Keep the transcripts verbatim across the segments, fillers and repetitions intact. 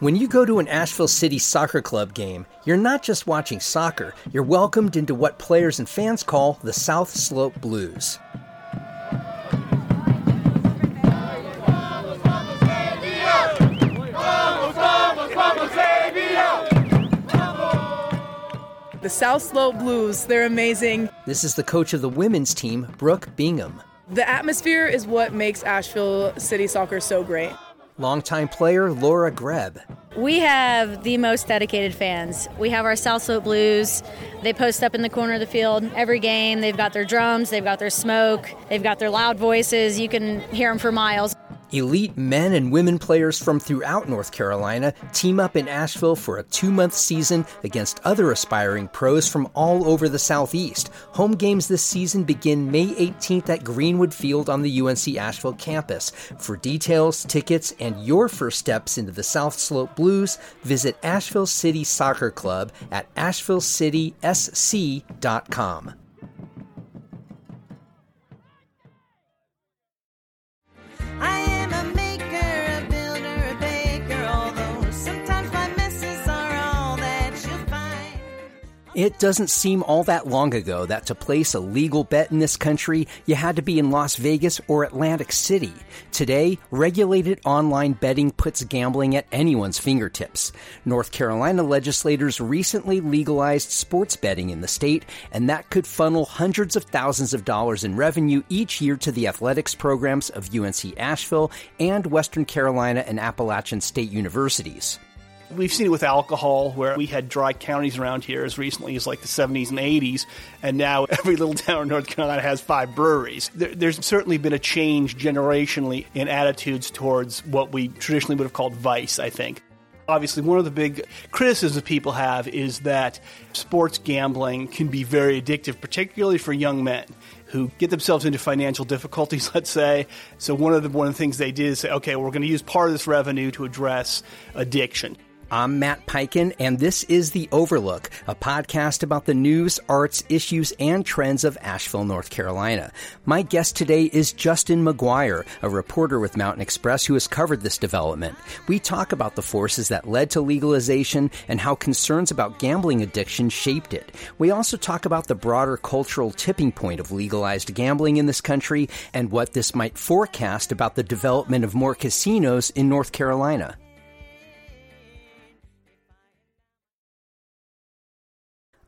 When you go to an Asheville City Soccer Club game, you're not just watching soccer, you're welcomed into what players and fans call the South Slope Blues. The South Slope Blues, they're amazing. This is the coach of the women's team, Brooke Bingham. The atmosphere is what makes Asheville City Soccer so great. Longtime player Laura Greb. We have the most dedicated fans. We have our South Slope Blues. They post up in the corner of the field every game. They've got their drums, they've got their smoke, they've got their loud voices. You can hear them for miles. Elite men and women players from throughout North Carolina team up in Asheville for a two-month season against other aspiring pros from all over the Southeast. Home games this season begin May eighteenth at Greenwood Field on the U N C Asheville campus. For details, tickets, and your first steps into the South Slope Blues, visit Asheville City Soccer Club at Asheville City S C dot com. It doesn't seem all that long ago that to place a legal bet in this country, you had to be in Las Vegas or Atlantic City. Today, regulated online betting puts gambling at anyone's fingertips. North Carolina legislators recently legalized sports betting in the state, and that could funnel hundreds of thousands of dollars in revenue each year to the athletics programs of U N C Asheville and Western Carolina and Appalachian State universities. We've seen it with alcohol, where we had dry counties around here as recently as like the seventies and eighties, and now every little town in North Carolina has five breweries. There, there's certainly been a change generationally in attitudes towards what we traditionally would have called vice, I think. Obviously, one of the big criticisms people have is that sports gambling can be very addictive, particularly for young men who get themselves into financial difficulties, let's say. So one of the, one of the things they did is say, okay, well, we're going to use part of this revenue to address addiction. I'm Matt Peiken, and this is The Overlook, a podcast about the news, arts, issues, and trends of Asheville, North Carolina. My guest today is Justin McGuire, a reporter with Mountain Xpress who has covered this development. We talk about the forces that led to legalization and how concerns about gambling addiction shaped it. We also talk about the broader cultural tipping point of legalized gambling in this country and what this might forecast about the development of more casinos in North Carolina.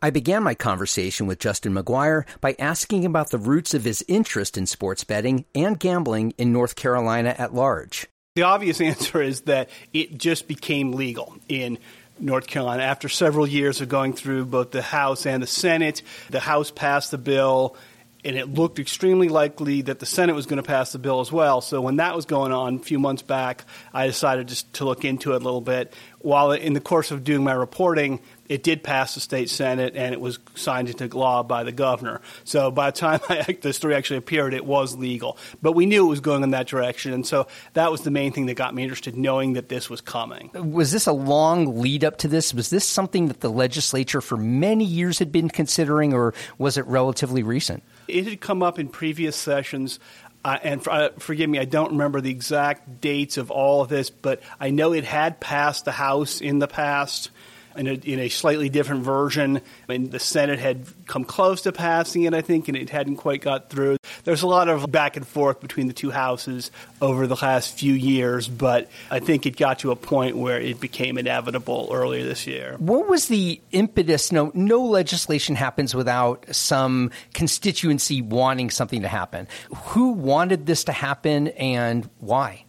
I began my conversation with Justin McGuire by asking about the roots of his interest in sports betting and gambling in North Carolina at large. The obvious answer is that it just became legal in North Carolina. After several years of going through both the House and the Senate, the House passed the bill, and it looked extremely likely that the Senate was going to pass the bill as well. So when that was going on a few months back, I decided just to look into it a little bit. While in the course of doing my reporting, it did pass the state Senate, and it was signed into law by the governor. So by the time I, the story actually appeared, it was legal. But we knew it was going in that direction, and so that was the main thing that got me interested, knowing that this was coming. Was this a long lead up to this? Was this something that the legislature for many years had been considering, or was it relatively recent? It had come up in previous sessions. Uh, and for, uh, forgive me, I don't remember the exact dates of all of this, but I know it had passed the House in the past in a, in a slightly different version. And the Senate had come close to passing it, I think, and it hadn't quite got through. There's a lot of back and forth between the two houses over the last few years, but I think it got to a point where it became inevitable earlier this year. What was the impetus? No, no legislation happens without some constituency wanting something to happen. Who wanted this to happen and why?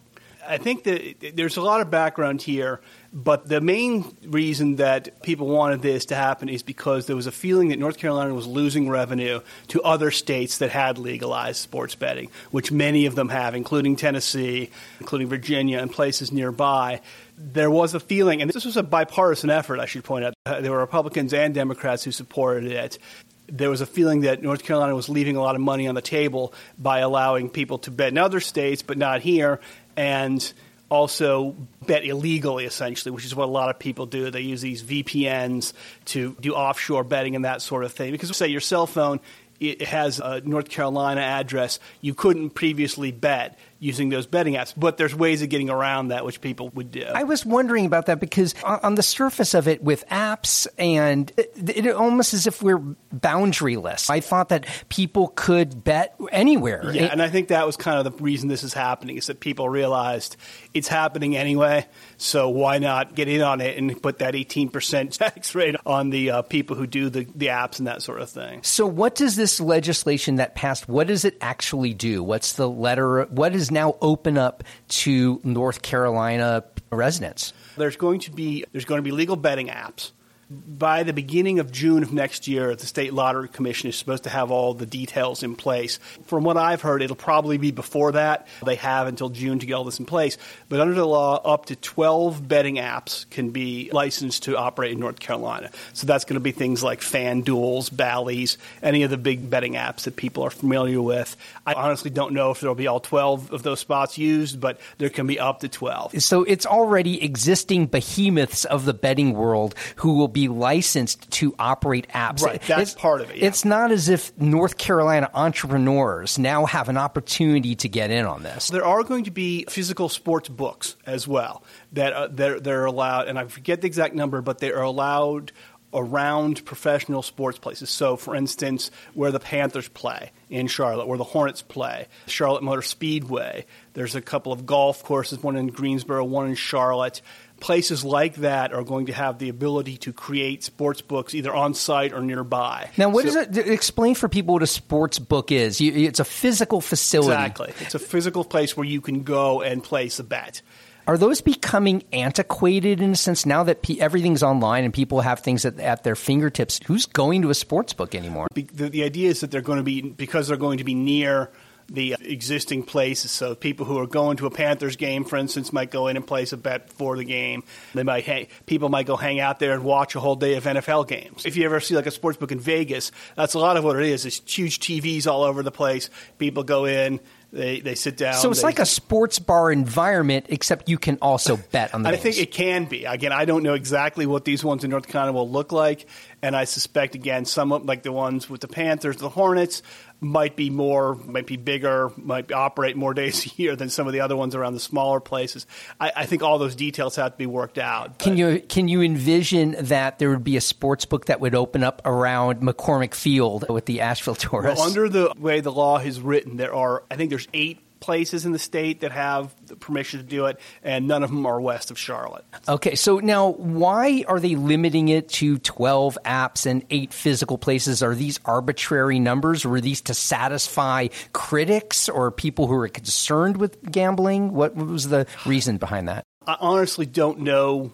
I think that there's a lot of background here, but the main reason that people wanted this to happen is because there was a feeling that North Carolina was losing revenue to other states that had legalized sports betting, which many of them have, including Tennessee, including Virginia, and places nearby. There was a feeling, and this was a bipartisan effort, I should point out. There were Republicans and Democrats who supported it. There was a feeling that North Carolina was leaving a lot of money on the table by allowing people to bet in other states but not here, and also bet illegally, essentially, which is what a lot of people do. They use these V P Ns to do offshore betting and that sort of thing. Because, say, your cell phone, it has a North Carolina address. You couldn't previously bet. using those betting apps. But there's ways of getting around that, which people would do. I was wondering about that because on the surface of it with apps, and it, it almost as if we're boundaryless. I thought that people could bet anywhere. Yeah, it, and I think that was kind of the reason this is happening, is that people realized it's happening anyway, so why not get in on it and put that eighteen percent tax rate on the uh, people who do the, the apps and that sort of thing. So what does this legislation that passed, what does it actually do? What's the letter? What is now open up to North Carolina residents? There's going to be there's going to be legal betting apps. By the beginning of June of next year, the State Lottery Commission is supposed to have all the details in place. From what I've heard, it'll probably be before that. They have until June to get all this in place. But under the law, up to twelve betting apps can be licensed to operate in North Carolina. So that's going to be things like FanDuel's, Bally's, any of the big betting apps that people are familiar with. I honestly don't know if there'll be all twelve of those spots used, but there can be up to twelve. So it's already existing behemoths of the betting world who will be licensed to operate apps. Right, that's it's, part of it. Yeah. It's not as if North Carolina entrepreneurs now have an opportunity to get in on this. There are going to be physical sports books as well that uh, they're, they're allowed, and I forget the exact number, but they are allowed around professional sports places. So, for instance, where the Panthers play in Charlotte, where the Hornets play, Charlotte Motor Speedway. There's a couple of golf courses, one in Greensboro, one in Charlotte. Places like that are going to have the ability to create sports books either on site or nearby. Now, what so, is it? Explain for people what a sports book is. You, it's a physical facility. Exactly. It's a physical place where you can go and place a bet. Are those becoming antiquated in a sense now that pe- everything's online and people have things at, at their fingertips? Who's going to a sports book anymore? Be- the, the idea is that they're going to be, because they're going to be near the existing places. So people who are going to a Panthers game, for instance, might go in and place a bet before the game. They might hang, people might go hang out there and watch a whole day of N F L games. If you ever see like a sports book in Vegas, that's a lot of what it is. It's huge T Vs all over the place. People go in. They they sit down. So it's they, like a sports bar environment, except you can also bet on the I games. think it can be. Again, I don't know exactly what these ones in North Carolina will look like, and I suspect, again, some of, like the ones with the Panthers, the Hornets, might be more, might be bigger, might operate more days a year than some of the other ones around the smaller places. I, I think all those details have to be worked out. Can you, can you envision that there would be a sports book that would open up around McCormick Field with the Asheville Tourists? Well, under the way the law is written, there are, I think there's eight places in the state that have the permission to do it, and none of them are west of Charlotte. Okay, so now why are they limiting it to twelve apps and eight physical places? Are these arbitrary numbers? Were these to satisfy critics or people who are concerned with gambling? What was the reason behind that? I honestly don't know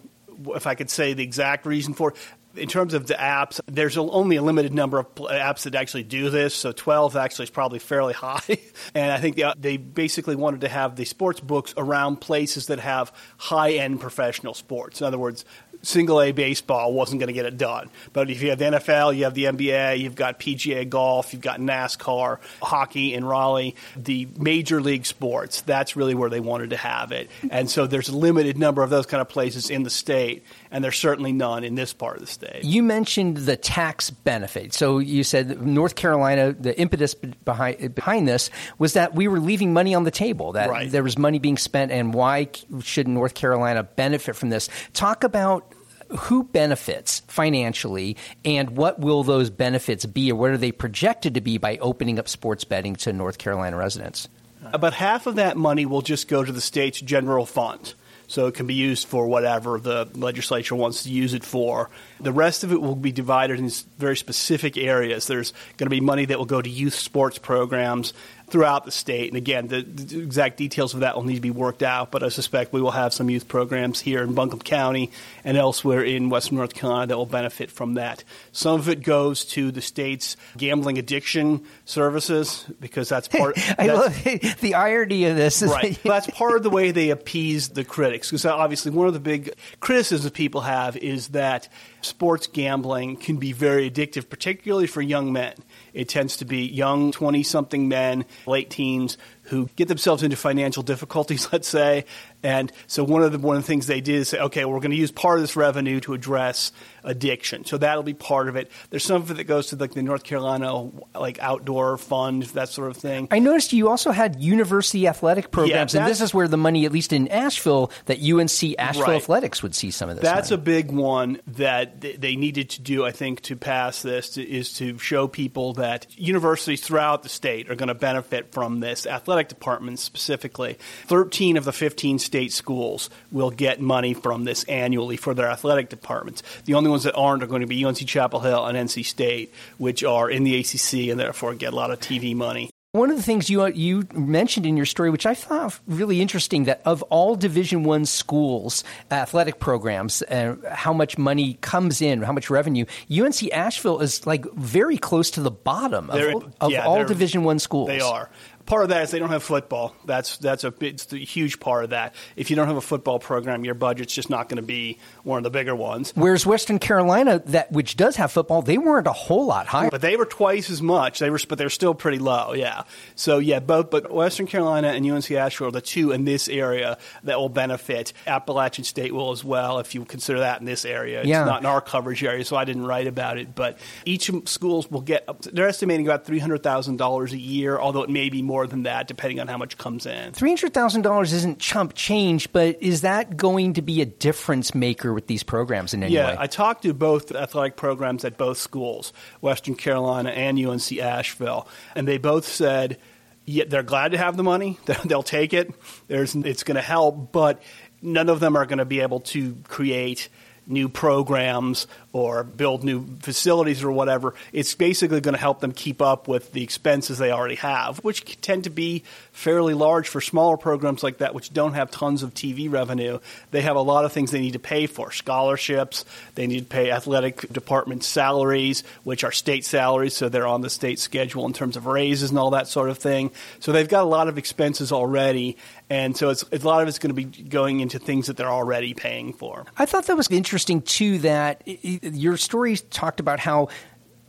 if I could say the exact reason for it. In terms of the apps, there's only a limited number of apps that actually do this, so twelve actually is probably fairly high. And I think they, they basically wanted to have the sports books around places that have high-end professional sports. In other words, single-A baseball wasn't going to get it done. But if you have the N F L, you have the N B A, you've got P G A golf, you've got NASCAR, hockey in Raleigh, the major league sports, that's really where they wanted to have it. And so there's a limited number of those kind of places in the state, and there's certainly none in this part of the state. You mentioned the tax benefit. So you said North Carolina, the impetus behind, behind this was that we were leaving money on the table, that right. There was money being spent, and why should North Carolina benefit from this? Talk about who benefits financially, and what will those benefits be, or what are they projected to be by opening up sports betting to North Carolina residents? About half of that money will just go to the state's general fund. So it can be used for whatever the legislature wants to use it for. The rest of it will be divided in very specific areas. There's going to be money that will go to youth sports programs throughout the state. And again, the, the exact details of that will need to be worked out, but I suspect we will have some youth programs here in Buncombe County and elsewhere in western North Carolina that will benefit from that. Some of it goes to the state's gambling addiction services, because that's part I that's, love the irony of this. Is right. That's part of the way they appease the critics, because obviously one of the big criticisms people have is that sports gambling can be very addictive, particularly for young men. It tends to be young twenty-something men, late teens, who get themselves into financial difficulties, let's say. And so one of the one of the things they did is say, okay, well, we're going to use part of this revenue to address addiction. So that'll be part of it. There's some of it that goes to like the North Carolina like outdoor fund, that sort of thing. I noticed you also had university athletic programs, yeah, and this is where the money, at least in Asheville, that U N C Asheville right. Athletics would see some of this. That's money. A big one that they needed to do, I think, to pass this, to, is to show people that universities throughout the state are going to benefit from this, athletic departments specifically. thirteen of the fifteen state schools will get money from this annually for their athletic departments. The only ones that aren't are going to be U N C Chapel Hill and N C State, which are in the A C C and therefore get a lot of T V money. One of the things you you mentioned in your story, which I found really interesting, that of all Division I schools' athletic programs, uh, how much money comes in, how much revenue, U N C Asheville is like very close to the bottom of, in, of yeah, all Division I schools. They are. Part of that is they don't have football. That's that's a, it's a huge part of that. If you don't have a football program, your budget's just not going to be one of the bigger ones. Whereas Western Carolina, that which does have football, they weren't a whole lot higher. But they were twice as much. They were, but they're still pretty low. Yeah. So yeah, both. But Western Carolina and U N C Asheville are the two in this area that will benefit. Appalachian State will as well, if you consider that in this area. It's yeah. not in our coverage area, so I didn't write about it. But each schools will get. Up to, they're estimating about three hundred thousand dollars a year, although it may be more than that, depending on how much comes in. three hundred thousand dollars isn't chump change, but is that going to be a difference maker with these programs in any yeah, way? Yeah, I talked to both athletic programs at both schools, Western Carolina and U N C Asheville, and they both said yeah, they're glad to have the money. They'll take it. There's, it's going to help, but none of them are going to be able to create new programs or build new facilities or whatever. It's basically going to help them keep up with the expenses they already have, which tend to be fairly large for smaller programs like that, which don't have tons of T V revenue. They have a lot of things they need to pay for, scholarships. They need to pay athletic department salaries, which are state salaries, so they're on the state schedule in terms of raises and all that sort of thing. So they've got a lot of expenses already, and so it's, a lot of it's going to be going into things that they're already paying for. I thought that was interesting, too, that your story talked about how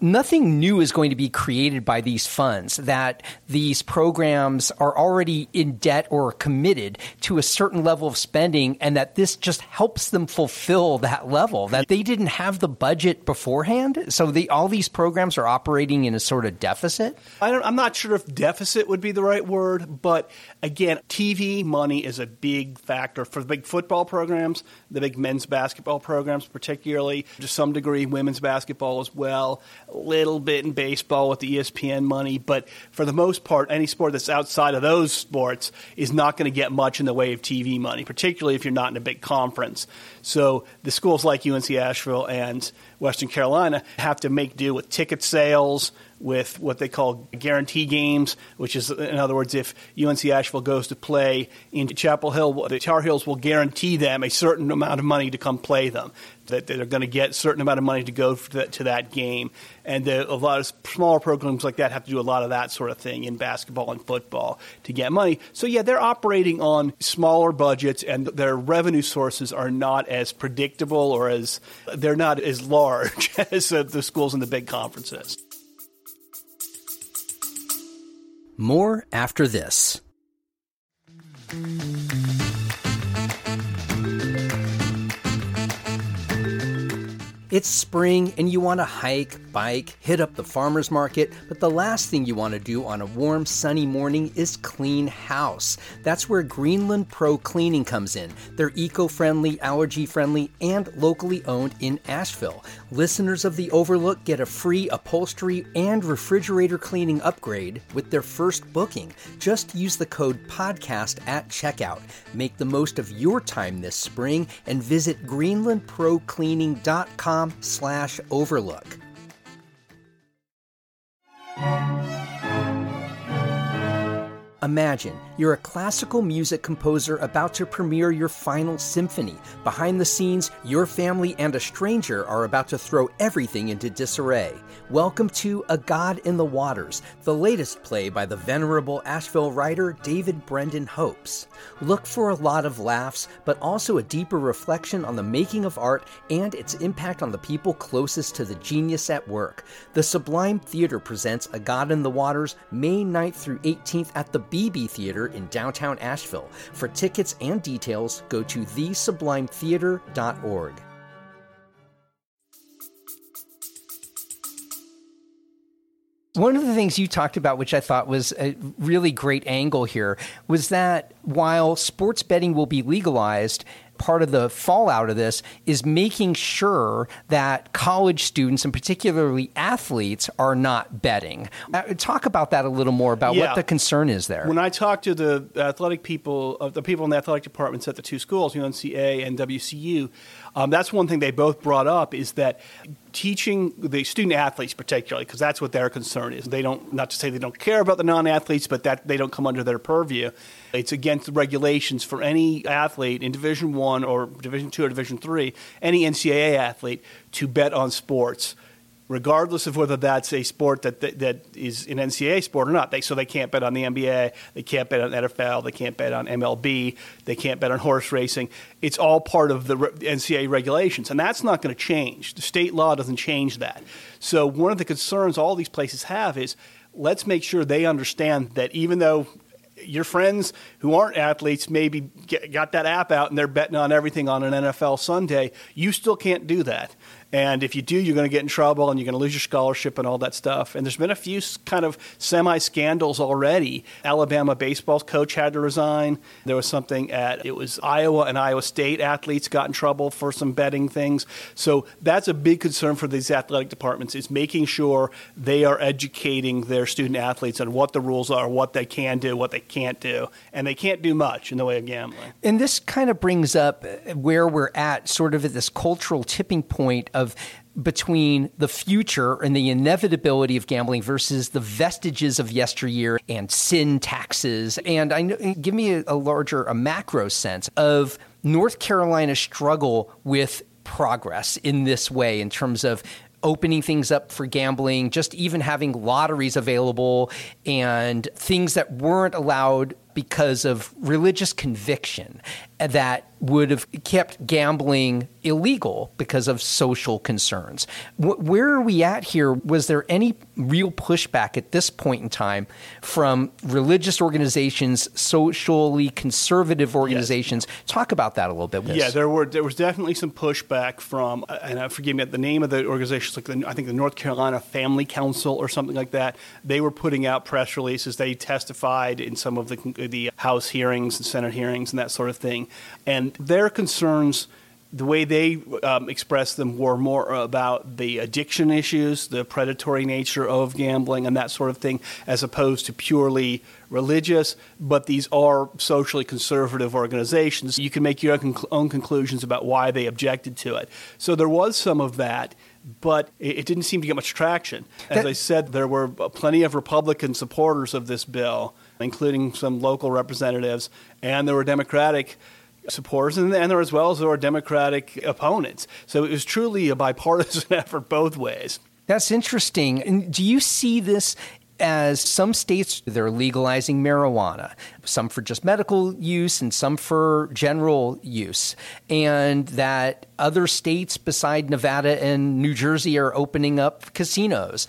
nothing new is going to be created by these funds, that these programs are already in debt or committed to a certain level of spending, and that this just helps them fulfill that level, that they didn't have the budget beforehand. So the, all these programs are operating in a sort of deficit. I don't, I'm not sure if deficit would be the right word, but again, T V money is a big factor for the big football programs, the big men's basketball programs particularly, to some degree women's basketball as well. Little bit in baseball with the E S P N money, but for the most part, any sport that's outside of those sports is not going to get much in the way of T V money, particularly if you're not in a big conference. So the schools like U N C Asheville and Western Carolina have to make do with ticket sales, with what they call guarantee games, which is, in other words, if U N C Asheville goes to play in Chapel Hill, the Tar Heels will guarantee them a certain amount of money to come play them, that they're going to get a certain amount of money to go to that game. And a lot of smaller programs like that have to do a lot of that sort of thing in basketball and football to get money. So, yeah, they're operating on smaller budgets, and their revenue sources are not as predictable or as – they're not as large as the schools in the big conferences. More after this. It's spring and you want to hike, bike, hit up the farmer's market, but the last thing you want to do on a warm, sunny morning is clean house. That's where Greenland Pro Cleaning comes in. They're eco-friendly, allergy-friendly, and locally owned in Asheville. Listeners of The Overlook get a free upholstery and refrigerator cleaning upgrade with their first booking. Just use the code PODCAST at checkout. Make the most of your time this spring and visit greenland pro cleaning dot com slash overlook. Imagine you're a classical music composer about to premiere your final symphony. Behind the scenes, your family and a stranger are about to throw everything into disarray. Welcome to A God in the Waters, the latest play by the venerable Asheville writer David Brendan Hopes. Look for a lot of laughs, but also a deeper reflection on the making of art and its impact on the people closest to the genius at work. The Sublime Theater presents A God in the Waters May ninth through eighteenth at the B B Theater in downtown Asheville. For tickets and details, go to the sublime theater dot org. One of the things you talked about, which I thought was a really great angle here, was that while sports betting will be legalized, part of the fallout of this is making sure that college students and particularly athletes are not betting. Talk about that a little more about yeah. what the concern is there. When I talk to the athletic people, uh, the people in the athletic departments at the two schools, U N C A and W C U, um, that's one thing they both brought up is that teaching the student athletes particularly, because that's what their concern is. They don't, not to say they don't care about the non-athletes, but that they don't come under their purview. It's against the regulations for any athlete in Division I or Division two or Division three, any N C A A athlete, to bet on sports, regardless of whether that's a sport that that, that is an N C A A sport or not. They, so they can't bet on the N B A, they can't bet on N F L, they can't bet on M L B, they can't bet on horse racing. It's all part of the N C A A regulations, and that's not going to change. The state law doesn't change that. So one of the concerns all these places have is let's make sure they understand that even though your friends who aren't athletes maybe get, got that app out and they're betting on everything on an N F L Sunday, you still can't do that. And if you do, you're going to get in trouble and you're going to lose your scholarship and all that stuff. And there's been a few kind of semi-scandals already. Alabama baseball's coach had to resign. There was something at, it was Iowa and Iowa State athletes got in trouble for some betting things. So that's a big concern for these athletic departments, is making sure they are educating their student athletes on what the rules are, what they can do, what they can't do. And they can't do much in the way of gambling. And this kind of brings up where we're at, sort of at this cultural tipping point of Of between the future and the inevitability of gambling versus the vestiges of yesteryear and sin taxes. And I know, give me a, a larger, a macro sense of North Carolina's struggle with progress in this way in terms of opening things up for gambling, just even having lotteries available and things that weren't allowed because of religious conviction that would have kept gambling illegal because of social concerns. Where are we at here? Was there any real pushback at this point in time from religious organizations, socially conservative organizations? Yes. Talk about that a little bit. Liz. Yeah, there were. There was definitely some pushback from, and forgive me, the name of the organizations, like the, I think the North Carolina Family Council or something like that. They were putting out press releases. They testified in some of the the House hearings and Senate hearings and that sort of thing. And their concerns, the way they um, expressed them, were more about the addiction issues, the predatory nature of gambling and that sort of thing, as opposed to purely religious. But these are socially conservative organizations. You can make your own conclusions about why they objected to it. So there was some of that, but it didn't seem to get much traction. As I said, there were plenty of Republican supporters of this bill, including some local representatives, and there were Democratic supporters, and there as well as there were Democratic opponents. So it was truly a bipartisan effort both ways. That's interesting. And do you see this as some states, they're legalizing marijuana, some for just medical use and some for general use, and that other states beside Nevada and New Jersey are opening up casinos?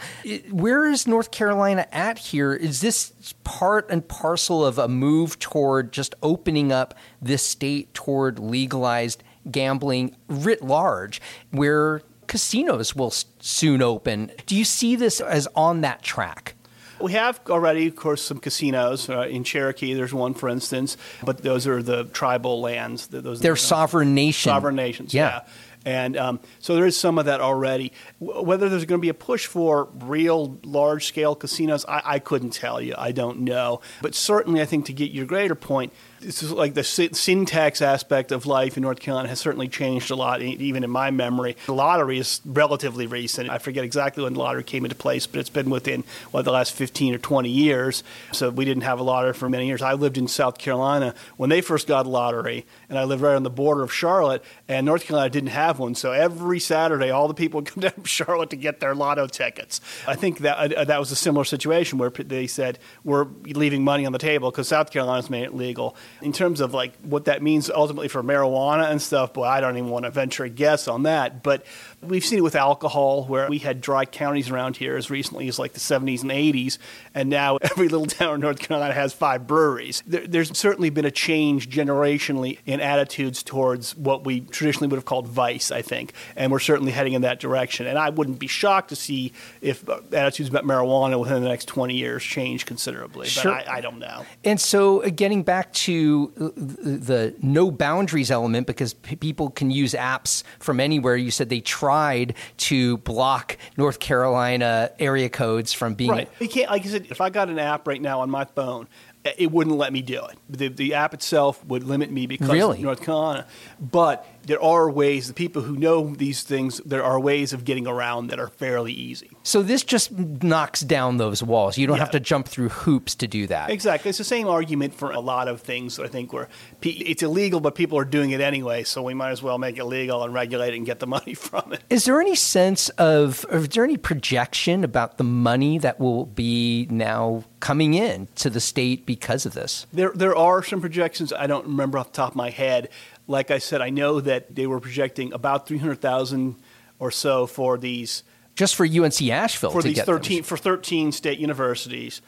Where is North Carolina at here? Is this part and parcel of a move toward just opening up this state toward legalized gambling writ large, where casinos will soon open? Do you see this as on that track? We have already, of course, some casinos uh, in Cherokee. There's one, for instance, but those are the tribal lands. Those They're are, sovereign nations. Sovereign nations, yeah. yeah. And um, so there is some of that already. W- whether there's going to be a push for real large-scale casinos, I-, I couldn't tell you. I don't know. But certainly, I think to get your greater point, this is like the sin tax aspect of life in North Carolina has certainly changed a lot, even in my memory. The lottery is relatively recent. I forget exactly when the lottery came into place, but it's been within, what, the last fifteen or twenty years. So we didn't have a lottery for many years. I lived in South Carolina when they first got a lottery, and I lived right on the border of Charlotte, and North Carolina didn't have have one. So every Saturday, all the people would come down from Charlotte to get their lotto tickets. I think that uh, that was a similar situation where they said, we're leaving money on the table because South Carolina's made it legal. In terms of like what that means ultimately for marijuana and stuff, boy, I don't even want to venture a guess on that. But we've seen it with alcohol, where we had dry counties around here as recently as like the seventies and eighties, and now every little town in North Carolina has five breweries. There, there's certainly been a change generationally in attitudes towards what we traditionally would have called vice, I think, and we're certainly heading in that direction. And I wouldn't be shocked to see if attitudes about marijuana within the next twenty years change considerably, but sure. I, I don't know. And so getting back to the no boundaries element, because p- people can use apps from anywhere, you said they try tried to block North Carolina area codes from being... Right. You can't, like I said, if I got an app right now on my phone, it wouldn't let me do it. The, the app itself would limit me because really? of North Carolina. But there are ways, the people who know these things, there are ways of getting around that are fairly easy. So this just knocks down those walls. You don't yeah. have to jump through hoops to do that. Exactly. It's the same argument for a lot of things, I think, where it's illegal, but people are doing it anyway, so we might as well make it legal and regulate it and get the money from it. Is there any sense of, or is there any projection about the money that will be now coming in to the state because of this? There, there are some projections. I don't remember off the top of my head. Like I said, I know that they were projecting about three hundred thousand or so for these. Just for U N C Asheville for to these get thirteen them. For thirteen state universities.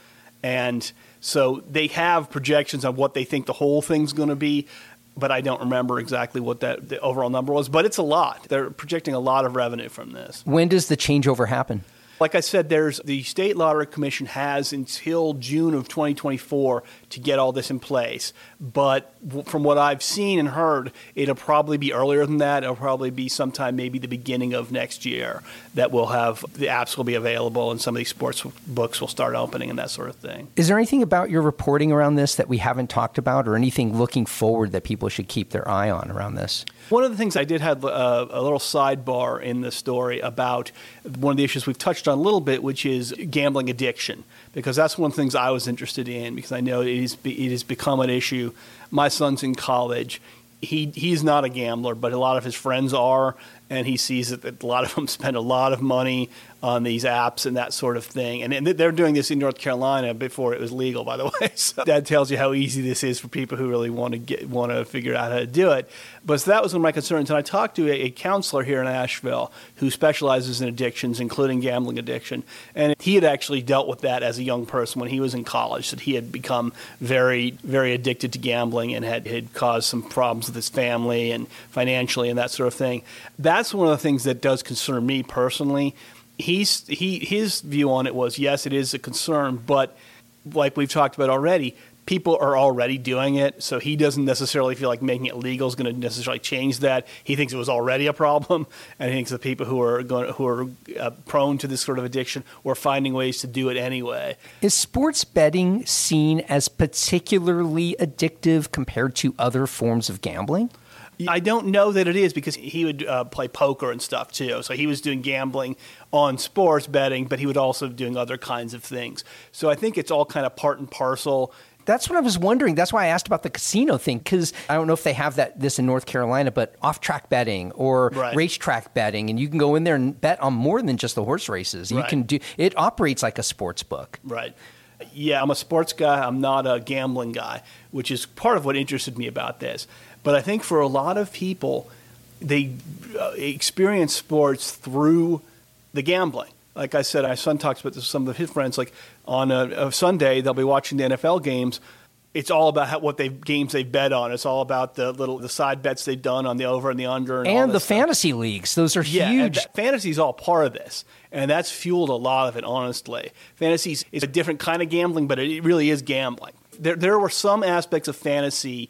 And so they have projections on what they think the whole thing's going to be. But I don't remember exactly what that the overall number was. But it's a lot. They're projecting a lot of revenue from this. When does the changeover happen? Like I said, there's the State Lottery Commission has until June of twenty twenty-four to get all this in place. But w- from what I've seen and heard, it'll probably be earlier than that. It'll probably be sometime maybe the beginning of next year that we'll have the apps will be available and some of these sports books will start opening and that sort of thing. Is there anything about your reporting around this that we haven't talked about or anything looking forward that people should keep their eye on around this? One of the things I did have a, a little sidebar in the story about one of the issues we've touched on a little bit, which is gambling addiction, because that's one of the things I was interested in, because I know it is it has become an issue. My son's in college. He he's not a gambler, but a lot of his friends are, and he sees that a lot of them spend a lot of money on these apps and that sort of thing. And, and they're doing this in North Carolina before it was legal, by the way. So that tells you how easy this is for people who really want to get want to figure out how to do it. But so that was one of my concerns. And I talked to a, a counselor here in Asheville who specializes in addictions, including gambling addiction. And he had actually dealt with that as a young person when he was in college, that he had become very, very addicted to gambling and had, had caused some problems with his family and financially and that sort of thing. That's one of the things that does concern me personally. He's, he his view on it was, yes, it is a concern, but like we've talked about already, people are already doing it, so he doesn't necessarily feel like making it legal is going to necessarily change that. He thinks it was already a problem, and he thinks the people who are going who are uh, prone to this sort of addiction were finding ways to do it anyway. Is sports betting seen as particularly addictive compared to other forms of gambling? I don't know that it is, because he would uh, play poker and stuff too. So he was doing gambling on sports betting, but he would also be doing other kinds of things. So I think it's all kind of part and parcel. That's what I was wondering. That's why I asked about the casino thing, because I don't know if they have that this in North Carolina, but off-track betting or right. racetrack betting, and you can go in there and bet on more than just the horse races. You right. can do it operates like a sports book. Right. Yeah, I'm a sports guy. I'm not a gambling guy, which is part of what interested me about this. But I think for a lot of people, they experience sports through the gambling. Like I said, my son talks about this with some of his friends. Like on a, a Sunday, they'll be watching the N F L games. It's all about how, what they games they bet on. It's all about the little the side bets they've done on the over and the under, and, and all this the stuff. Fantasy leagues. Those are yeah, huge. Fantasy is all part of this, and that's fueled a lot of it. Honestly, fantasy is a different kind of gambling, but it really is gambling. There, there were some aspects of fantasy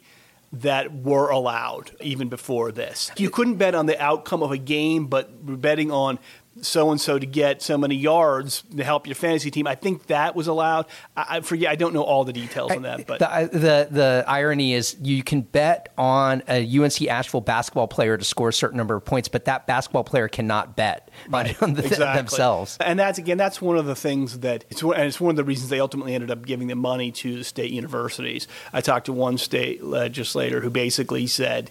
that were allowed even before this. You couldn't bet on the outcome of a game, but betting on so-and-so to get so many yards to help your fantasy team, I think that was allowed. I, I forget, I don't know all the details I, on that. But the, the the irony is you can bet on a U N C Asheville basketball player to score a certain number of points, but that basketball player cannot bet right. on the, exactly. themselves. And that's, again, that's one of the things that, it's one, and it's one of the reasons they ultimately ended up giving the money to the state universities. I talked to one state legislator who basically said,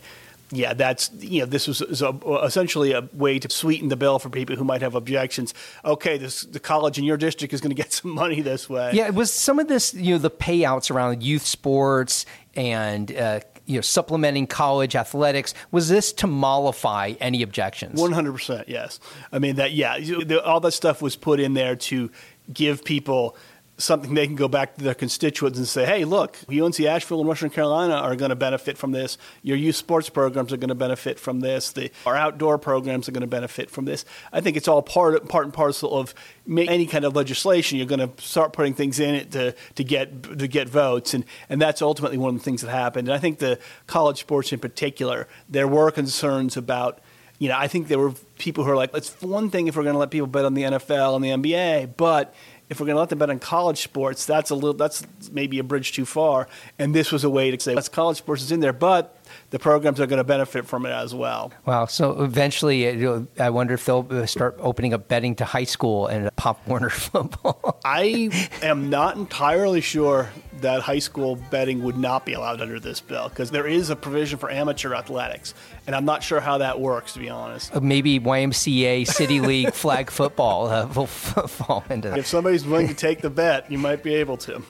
yeah, that's, you know, this was, was a, essentially a way to sweeten the bill for people who might have objections. Okay, this, the college in your district is going to get some money this way. Yeah, it was some of this, you know, the payouts around youth sports and uh, you know, supplementing college athletics. Was this to mollify any objections? one hundred percent, yes. I mean, that, yeah, the, all that stuff was put in there to give people something they can go back to their constituents and say, hey, look, U N C Asheville and Western Carolina are going to benefit from this. Your youth sports programs are going to benefit from this. The, our outdoor programs are going to benefit from this. I think it's all part part and parcel of any kind of legislation. You're going to start putting things in it to, to get to get votes, and, and that's ultimately one of the things that happened. And I think the college sports in particular, there were concerns about, you know, I think there were people who are like, it's one thing if we're going to let people bet on the N F L and the N B A, but if we're going to let them bet on college sports, that's a little, that's maybe a bridge too far. And this was a way to say, that's college sports is in there, but the programs are going to benefit from it as well. Wow. So eventually, I wonder if they'll start opening up betting to high school and Pop Warner football. I am not entirely sure that high school betting would not be allowed under this bill, because there is a provision for amateur athletics, and I'm not sure how that works, to be honest. Uh, maybe Y M C A, City League, flag football uh, will f- fall into that. If somebody's willing to take the bet, you might be able to.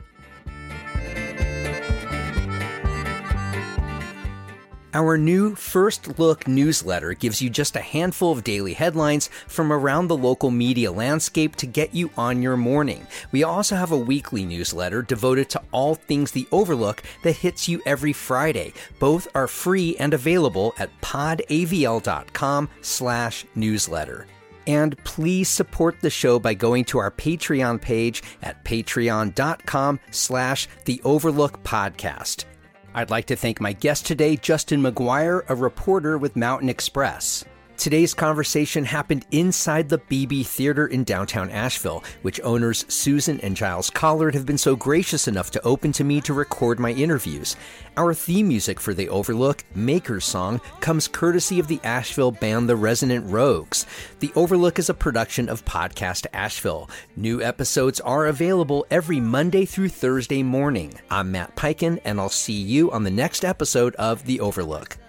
Our new First Look newsletter gives you just a handful of daily headlines from around the local media landscape to get you on your morning. We also have a weekly newsletter devoted to all things The Overlook that hits you every Friday. Both are free and available at podavl.com slash newsletter. And please support the show by going to our Patreon page at patreon.com slash The Overlook Podcast. I'd like to thank my guest today, Justin McGuire, a reporter with Mountain Xpress. Today's conversation happened inside the B B Theater in downtown Asheville, which owners Susan and Giles Collard have been so gracious enough to open to me to record my interviews. Our theme music for The Overlook, Maker's Song, comes courtesy of the Asheville band The Resonant Rogues. The Overlook is a production of Podcast Asheville. New episodes are available every Monday through Thursday morning. I'm Matt Peiken, and I'll see you on the next episode of The Overlook.